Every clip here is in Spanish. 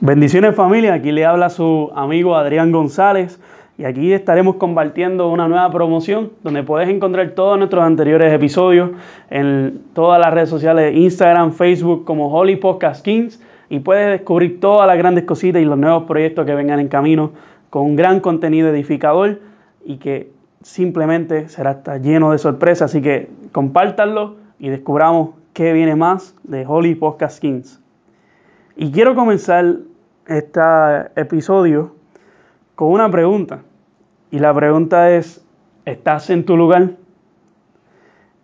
Bendiciones, familia, aquí le habla su amigo Adrián González y aquí estaremos compartiendo una nueva promoción donde puedes encontrar todos nuestros anteriores episodios en todas las redes sociales, Instagram, Facebook como Holy Podcast Kings, y puedes descubrir todas las grandes cositas y los nuevos proyectos que vengan en camino con un gran contenido edificador y que simplemente será hasta lleno de sorpresas, así que compártanlo y descubramos qué viene más de Holy Podcast Kings. Y quiero comenzar este episodio con una pregunta. Y la pregunta es, ¿estás en tu lugar?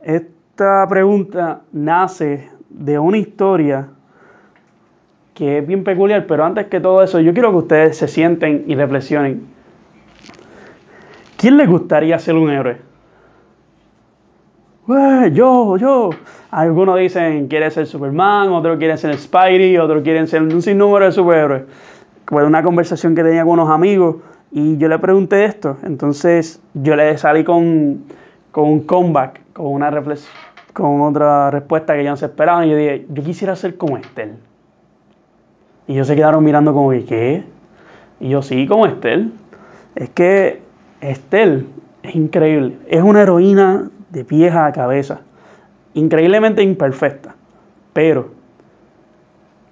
Esta pregunta nace de una historia que es bien peculiar, pero antes que todo eso, yo quiero que ustedes se sienten y reflexionen. ¿Quién les gustaría ser un héroe? Yo. Algunos dicen quiere ser Superman, otros quieren ser Spidey, otros quieren ser un sinnúmero de superhéroes. Fue una conversación que tenía con unos amigos y yo le pregunté esto. Entonces yo le salí con un comeback, con otra respuesta que yo no se esperaba. Y yo dije, yo quisiera ser como Esther. Y ellos se quedaron mirando como que, ¿qué? Y yo, sí, como Esther. Es que Esther es increíble. Es una heroína de pies a cabeza, increíblemente imperfecta, pero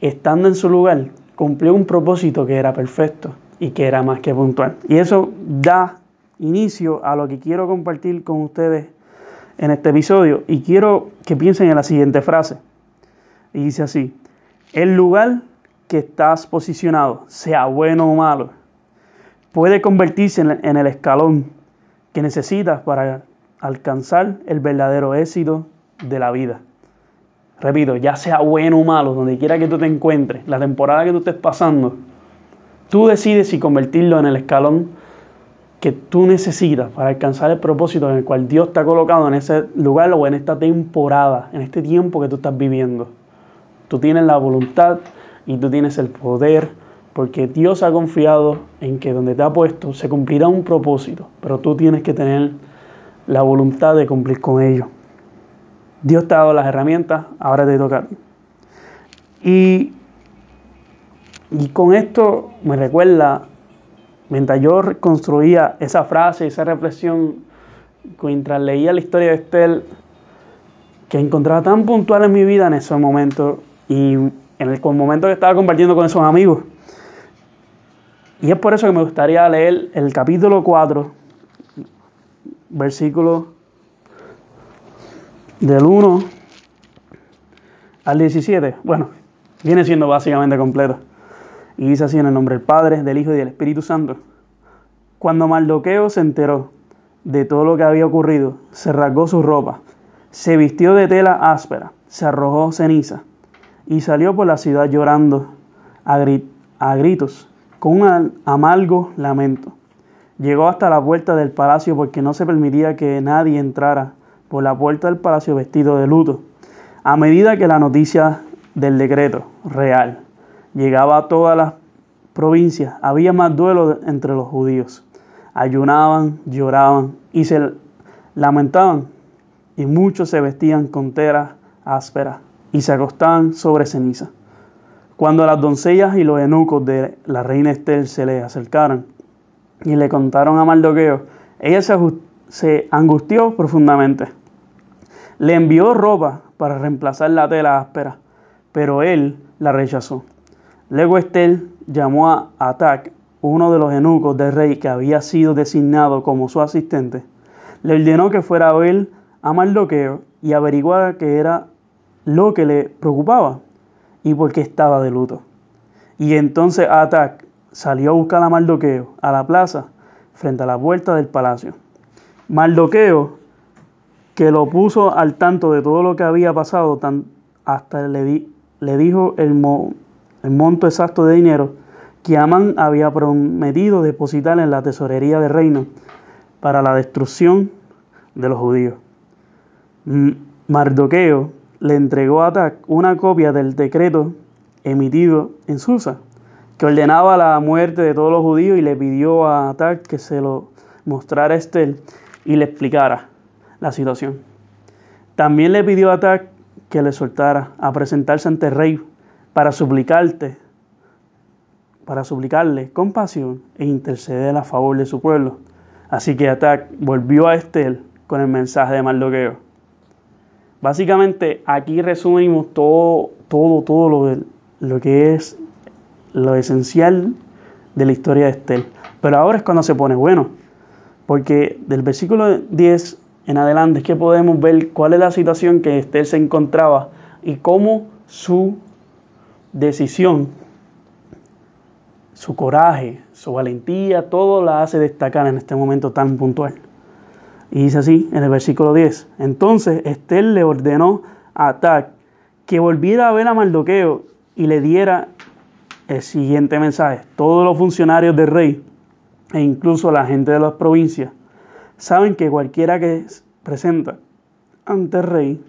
estando en su lugar, cumplió un propósito que era perfecto y que era más que puntual. Y eso da inicio a lo que quiero compartir con ustedes en este episodio. Y quiero que piensen en la siguiente frase. Y dice así: el lugar que estás posicionado, sea bueno o malo, puede convertirse en el escalón que necesitas para alcanzar el verdadero éxito de la vida. Repito, ya sea bueno o malo, donde quiera que tú te encuentres, la temporada que tú estés pasando, tú decides si convertirlo en el escalón que tú necesitas para alcanzar el propósito en el cual Dios te ha colocado en ese lugar o en esta temporada, en este tiempo que tú estás viviendo. Tú tienes la voluntad y tú tienes el poder, porque Dios ha confiado en que donde te ha puesto se cumplirá un propósito, pero tú tienes que tener la voluntad de cumplir con ello. Dios te ha dado las herramientas, ahora te toca. Y con esto me recuerda, mientras yo construía esa frase, esa reflexión, mientras leía la historia de Esther, que encontraba tan puntual en mi vida en ese momento y en el momento que estaba compartiendo con esos amigos. Y es por eso que me gustaría leer el capítulo 4, versículo del 1 al 17, bueno, viene siendo básicamente completo. Y dice así: en el nombre del Padre, del Hijo y del Espíritu Santo. Cuando Mardoqueo se enteró de todo lo que había ocurrido, se rasgó su ropa, se vistió de tela áspera, se arrojó ceniza y salió por la ciudad llorando a gritos, con un amargo lamento. Llegó hasta la puerta del palacio porque no se permitía que nadie entrara por la puerta del palacio vestido de luto. A medida que la noticia del decreto real llegaba a todas las provincias, había más duelo entre los judíos. Ayunaban, lloraban y se lamentaban, y muchos se vestían con telas ásperas y se acostaban sobre ceniza. Cuando las doncellas y los eunucos de la reina Esther se le acercaron y le contaron a Mardoqueo, ella se angustió profundamente. Le envió ropa para reemplazar la tela áspera, pero él la rechazó. Luego Esther llamó a Hatac, uno de los eunucos del rey que había sido designado como su asistente. Le ordenó que fuera a ver a Mardoqueo y averiguara qué era lo que le preocupaba y por qué estaba de luto. Y entonces Hatac salió a buscar a Mardoqueo a la plaza frente a la puerta del palacio. Mardoqueo, que lo puso al tanto de todo lo que había pasado, hasta le dijo el monto exacto de dinero que Amán había prometido depositar en la tesorería del reino para la destrucción de los judíos. Mardoqueo le entregó a Hatac una copia del decreto emitido en Susa, que ordenaba la muerte de todos los judíos, y le pidió a Hatac que se lo mostrara a Esther y le explicara la situación. También le pidió a Hatac que le soltara a presentarse ante el rey para suplicarte para suplicarle compasión e interceder a favor de su pueblo. Así que Hatac volvió a Esther con el mensaje de Mardoqueo. Básicamente aquí resumimos todo lo que es lo esencial de la historia de Esther. Pero ahora es cuando se pone bueno, porque del versículo 10 en adelante es que podemos ver cuál es la situación que Esther se encontraba y cómo su decisión, su coraje, su valentía, todo la hace destacar en este momento tan puntual. Y dice así en el versículo 10. Entonces Esther le ordenó a Hatac que volviera a ver a Mardoqueo y le diera el siguiente mensaje. Todos los funcionarios del rey e incluso la gente de las provincias saben que cualquiera que se presenta ante el rey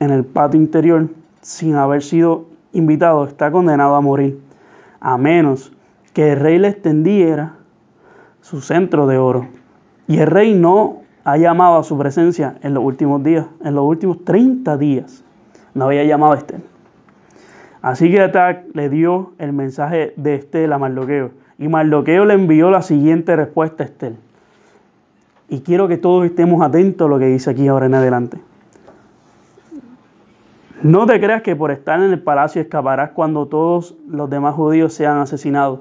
en el patio interior sin haber sido invitado está condenado a morir, a menos que el rey le extendiera su cetro de oro. Y el rey no ha llamado a su presencia en los últimos días, en los últimos 30 días. No había llamado a Esther. Así que Hatac le dio el mensaje de Esther a Mardoqueo. Y Mardoqueo le envió la siguiente respuesta a Esther. Y quiero que todos estemos atentos a lo que dice aquí ahora en adelante. No te creas que por estar en el palacio escaparás cuando todos los demás judíos sean asesinados.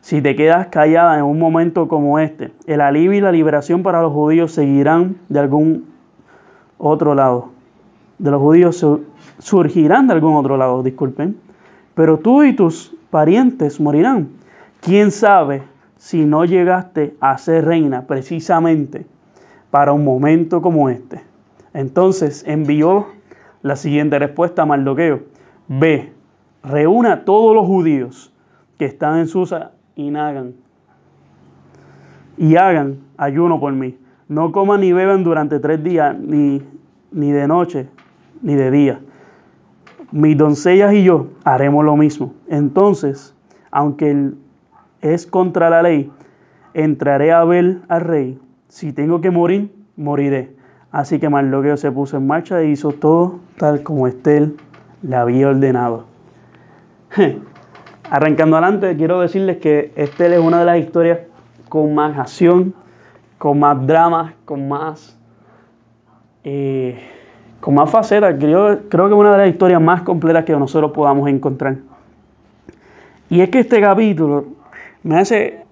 Si te quedas callada en un momento como este, el alivio y la liberación para los judíos seguirán de algún otro lado. De los judíos surgirán de algún otro lado, disculpen. Pero tú y tus parientes morirán. ¿Quién sabe si no llegaste a ser reina precisamente para un momento como este? Entonces envió la siguiente respuesta a Mardoqueo. Ve, reúna a todos los judíos que están en Susa y hagan ayuno por mí. No coman ni beban durante 3 días, ni de noche, ni de día. Mis doncellas y yo haremos lo mismo. Entonces, aunque es contra la ley, entraré a ver al rey. Si tengo que morir, moriré. Así que Mardoqueo se puso en marcha e hizo todo tal como Esther le había ordenado. Arrancando adelante, quiero decirles que Esther es una de las historias con más acción, con más drama, con más facetas. Creo que es una de las historias más completas que nosotros podamos encontrar. Y es que este capítulo me hace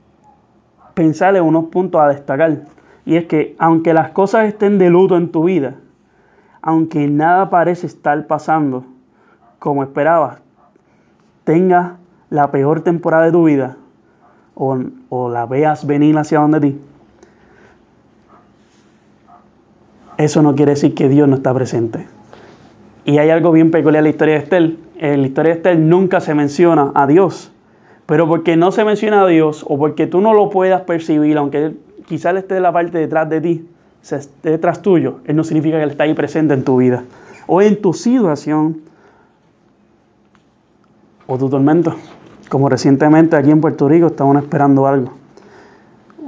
pensar en unos puntos a destacar. Y es que aunque las cosas estén de luto en tu vida, aunque nada parece estar pasando como esperabas, tengas la peor temporada de tu vida o la veas venir hacia donde ti, eso no quiere decir que Dios no está presente. Y hay algo bien peculiar en la historia de Esther. En la historia de Esther nunca se menciona a Dios. Pero porque no se menciona a Dios o porque tú no lo puedas percibir, aunque Él quizás esté en la parte detrás de ti, esté detrás tuyo, Él no significa que Él está ahí presente en tu vida o en tu situación o tu tormento. Como recientemente aquí en Puerto Rico estaban esperando algo,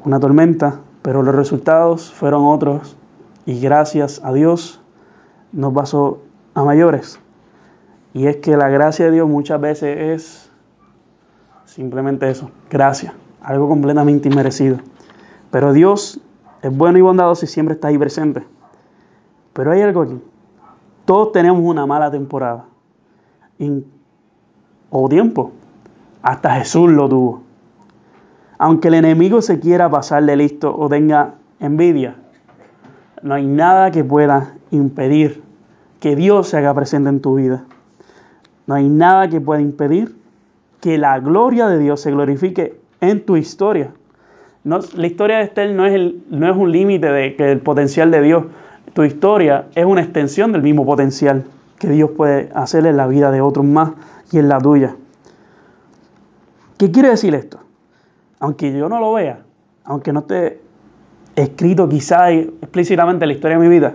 una tormenta, pero los resultados fueron otros. Y gracias a Dios nos pasó a mayores. Y es que la gracia de Dios muchas veces es simplemente eso, gracia, algo completamente inmerecido. Pero Dios es bueno y bondadoso y siempre está ahí presente. Pero hay algo aquí. Todos tenemos una mala temporada o tiempo. Hasta Jesús lo tuvo. Aunque el enemigo se quiera pasar de listo o tenga envidia, no hay nada que pueda impedir que Dios se haga presente en tu vida. No hay nada que pueda impedir que la gloria de Dios se glorifique en tu historia. No, la historia de Esther no es un límite del potencial de Dios. Tu historia es una extensión del mismo potencial que Dios puede hacer en la vida de otros más y en la tuya. ¿Qué quiere decir esto? Aunque yo no lo vea, aunque no esté escrito quizás explícitamente la historia de mi vida.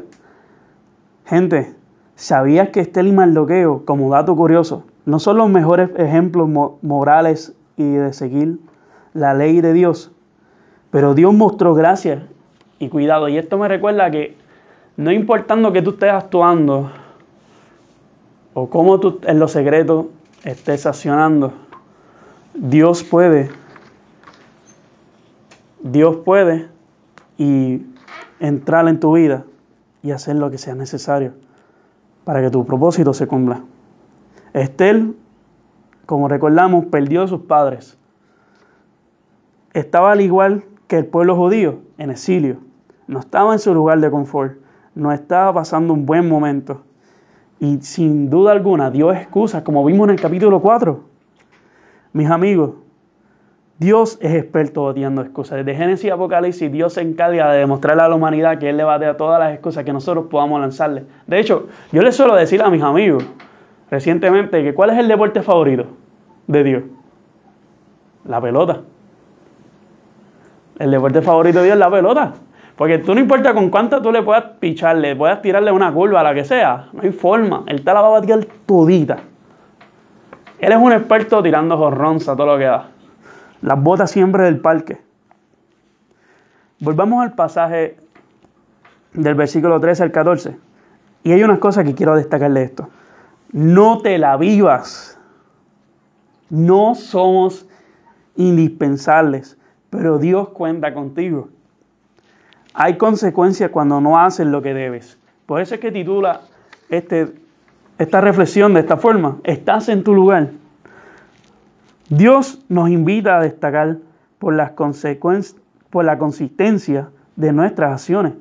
Gente, ¿sabías que Esther y Mardoqueo, como dato curioso, no son los mejores ejemplos morales y de seguir la ley de Dios? Pero Dios mostró gracia y cuidado. Y esto me recuerda que no importando que tú estés actuando o cómo tú en lo secreto estés accionando, Dios puede. Dios puede y entrar en tu vida y hacer lo que sea necesario para que tu propósito se cumpla. Esther, como recordamos, perdió a sus padres. Estaba al igual que el pueblo judío, en exilio. No estaba en su lugar de confort. No estaba pasando un buen momento. Y sin duda alguna dio excusas, como vimos en el capítulo 4. Mis amigos, Dios es experto batiendo excusas. Desde Génesis y Apocalipsis, Dios se encarga de demostrarle a la humanidad que Él le batea todas las excusas que nosotros podamos lanzarle. De hecho, yo les suelo decir a mis amigos recientemente que ¿cuál es el deporte favorito de Dios? La pelota. El deporte favorito de Dios es la pelota. Porque tú, no importa con cuánta tú le puedas pichar, le puedas tirarle una curva, la que sea, no hay forma. Él te la va a batear todita. Él es un experto tirando jorronza, todo lo que da. Las botas siempre del parque. Volvamos al pasaje del versículo 13 al 14. Y hay unas cosas que quiero destacar de esto. No te la vivas. No somos indispensables, pero Dios cuenta contigo. Hay consecuencias cuando no haces lo que debes. Por eso es que titula esta reflexión de esta forma. Estás en tu lugar. Dios nos invita a destacar por la consistencia de nuestras acciones.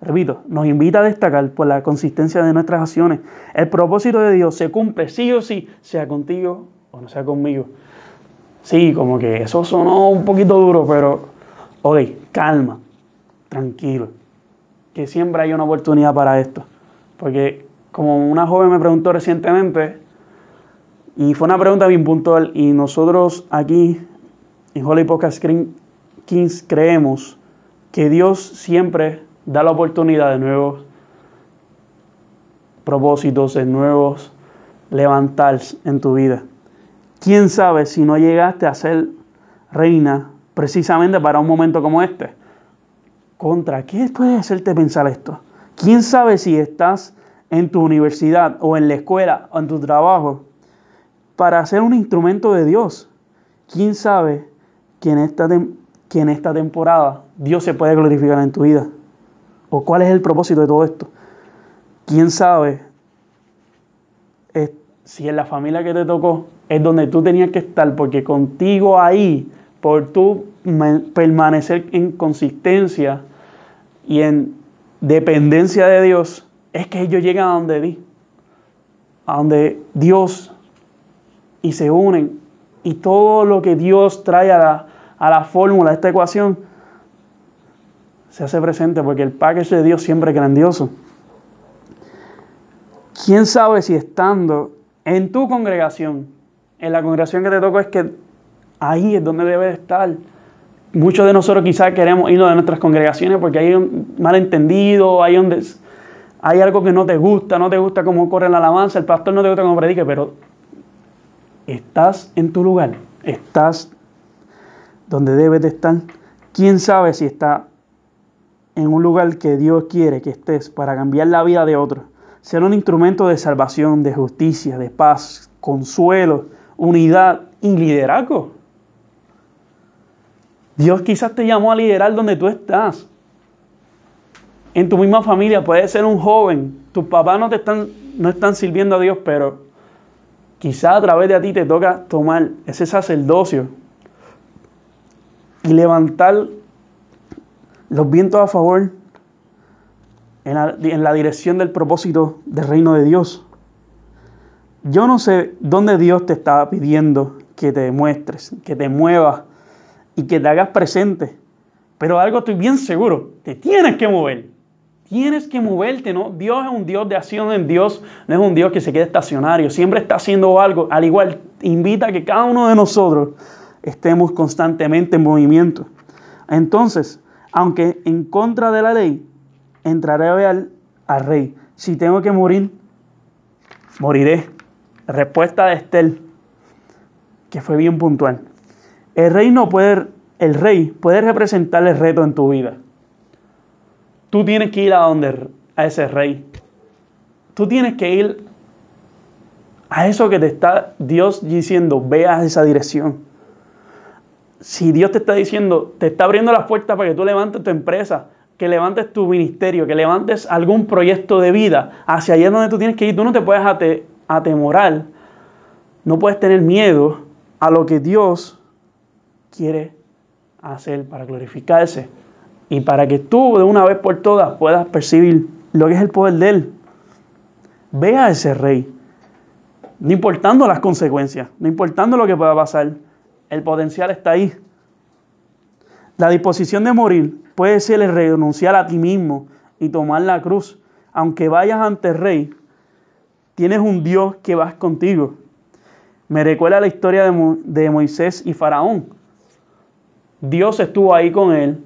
Repito, nos invita a destacar por la consistencia de nuestras acciones. El propósito de Dios se cumple sí o sí, sea contigo o no sea conmigo. Sí, como que eso sonó un poquito duro, pero ok, calma. Tranquilo, que siempre hay una oportunidad para esto. Porque como una joven me preguntó recientemente, y fue una pregunta bien puntual, y nosotros aquí en Holy Podcast Kings creemos que Dios siempre da la oportunidad de nuevos propósitos, de nuevos levantarse en tu vida. ¿Quién sabe si no llegaste a ser reina precisamente para un momento como este? ¿Qué puede hacerte pensar esto? ¿Quién sabe si estás en tu universidad o en la escuela o en tu trabajo para ser un instrumento de Dios? ¿Quién sabe que en esta temporada Dios se puede glorificar en tu vida? ¿O cuál es el propósito de todo esto? ¿Quién sabe si en la familia que te tocó es donde tú tenías que estar? Porque contigo ahí, por tu permanecer en consistencia y en dependencia de Dios, es que ellos llegan a donde Dios, y se unen, y todo lo que Dios trae a la fórmula, a esta ecuación, se hace presente, porque el package de Dios siempre es grandioso. ¿Quién sabe si estando en tu congregación, en la congregación que te tocó, es que ahí es donde debes estar? Muchos de nosotros quizás queremos irnos de nuestras congregaciones porque hay un malentendido, hay algo que no te gusta cómo corre la alabanza, el pastor no te gusta cómo predique, pero estás en tu lugar, estás donde debes de estar. ¿Quién sabe si estás en un lugar que Dios quiere que estés para cambiar la vida de otros? Ser un instrumento de salvación, de justicia, de paz, consuelo, unidad y liderazgo. Dios quizás te llamó a liderar donde tú estás. En tu misma familia, puedes ser un joven. Tus papás no están sirviendo a Dios, pero quizás a través de ti te toca tomar ese sacerdocio y levantar los vientos a favor en la dirección del propósito del reino de Dios. Yo no sé dónde Dios te está pidiendo que te demuestres, que te muevas y que te hagas presente. Pero algo estoy bien seguro. Te tienes que mover. Tienes que moverte, ¿no? Dios es un Dios de acción, en Dios no es un Dios que se quede estacionario. Siempre está haciendo algo. Al igual, invita a que cada uno de nosotros estemos constantemente en movimiento. Entonces, aunque en contra de la ley, entraré a ver al rey. Si tengo que morir, moriré. Respuesta de Esther, que fue bien puntual. El rey puede representar el reto en tu vida. Tú tienes que ir a ese rey. Tú tienes que ir a eso que te está Dios diciendo, ve a esa dirección. si Dios te está diciendo, te está abriendo las puertas para que tú levantes tu empresa, que levantes tu ministerio, que levantes algún proyecto de vida, hacia allá donde tú tienes que ir, tú no te puedes atemorar, no puedes tener miedo a lo que Dios quiere hacer para glorificarse y para que tú de una vez por todas puedas percibir lo que es el poder de Él. Ve a ese rey, no importando las consecuencias, no importando lo que pueda pasar, el potencial está ahí. La disposición de morir puede ser el renunciar a ti mismo y tomar la cruz. Aunque vayas ante el rey, tienes un Dios que va contigo. Me recuerda la historia de Moisés y Faraón. Dios estuvo ahí con él.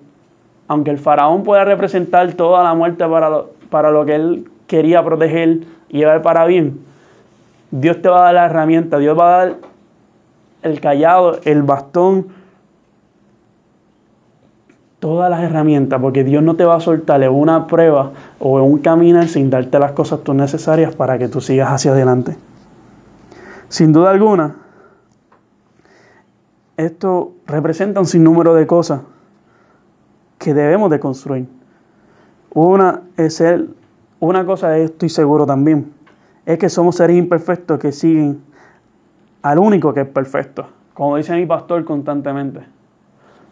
Aunque el faraón pueda representar toda la muerte para lo que él quería proteger y llevar para bien, Dios te va a dar la herramienta, Dios va a dar el cayado, el bastón, todas las herramientas, porque Dios no te va a soltar en una prueba o en un caminar sin darte las cosas tú necesarias para que tú sigas hacia adelante. Sin duda alguna, esto representa un sinnúmero de cosas que debemos de construir. Una cosa de esto, y seguro también, es que somos seres imperfectos que siguen al único que es perfecto. Como dice mi pastor constantemente,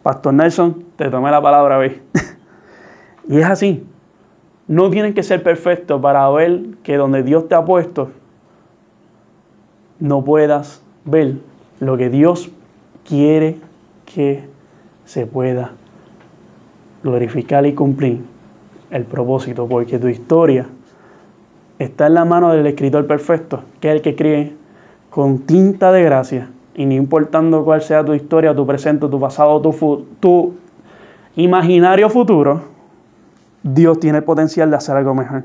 Pastor Nelson, te tomé la palabra hoy. Y es así. No tienes que ser perfecto para ver que donde Dios te ha puesto no puedas ver lo que Dios quiere que se pueda glorificar y cumplir el propósito, porque tu historia está en la mano del escritor perfecto, que es el que escribe con tinta de gracia, y no importando cuál sea tu historia, tu presente, tu pasado, tu imaginario futuro, Dios tiene el potencial de hacer algo mejor.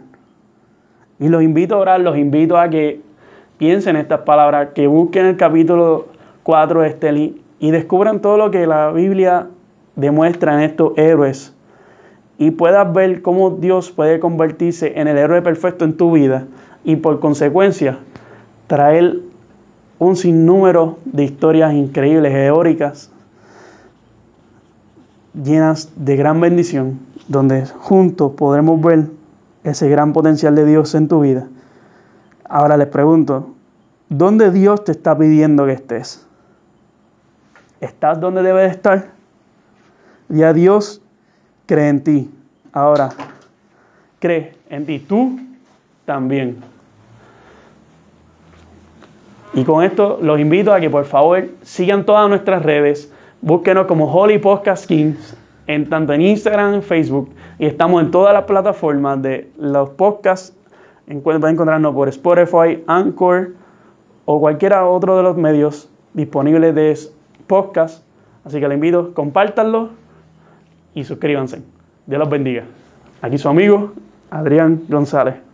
Y los invito a orar, los invito a que piensen estas palabras, que busquen el capítulo 4 de Esther y descubran todo lo que la Biblia demuestra en estos héroes, y puedas ver cómo Dios puede convertirse en el héroe perfecto en tu vida y por consecuencia traer un sinnúmero de historias increíbles, heroicas, llenas de gran bendición, donde juntos podremos ver ese gran potencial de Dios en tu vida. Ahora les pregunto, ¿dónde Dios te está pidiendo que estés? ¿Estás donde debes estar? Ya Dios cree en ti. Ahora, cree en ti tú también. Y con esto los invito a que por favor sigan todas nuestras redes. Búsquenos como Holy Podcast Kings, tanto en Instagram, en Facebook. Y estamos en todas las plataformas de los podcasts. Pueden encontrarnos por Spotify, Anchor o cualquiera otro de los medios disponibles de podcast. Así que les invito, compártanlo y suscríbanse. Dios los bendiga. Aquí su amigo Adrián González.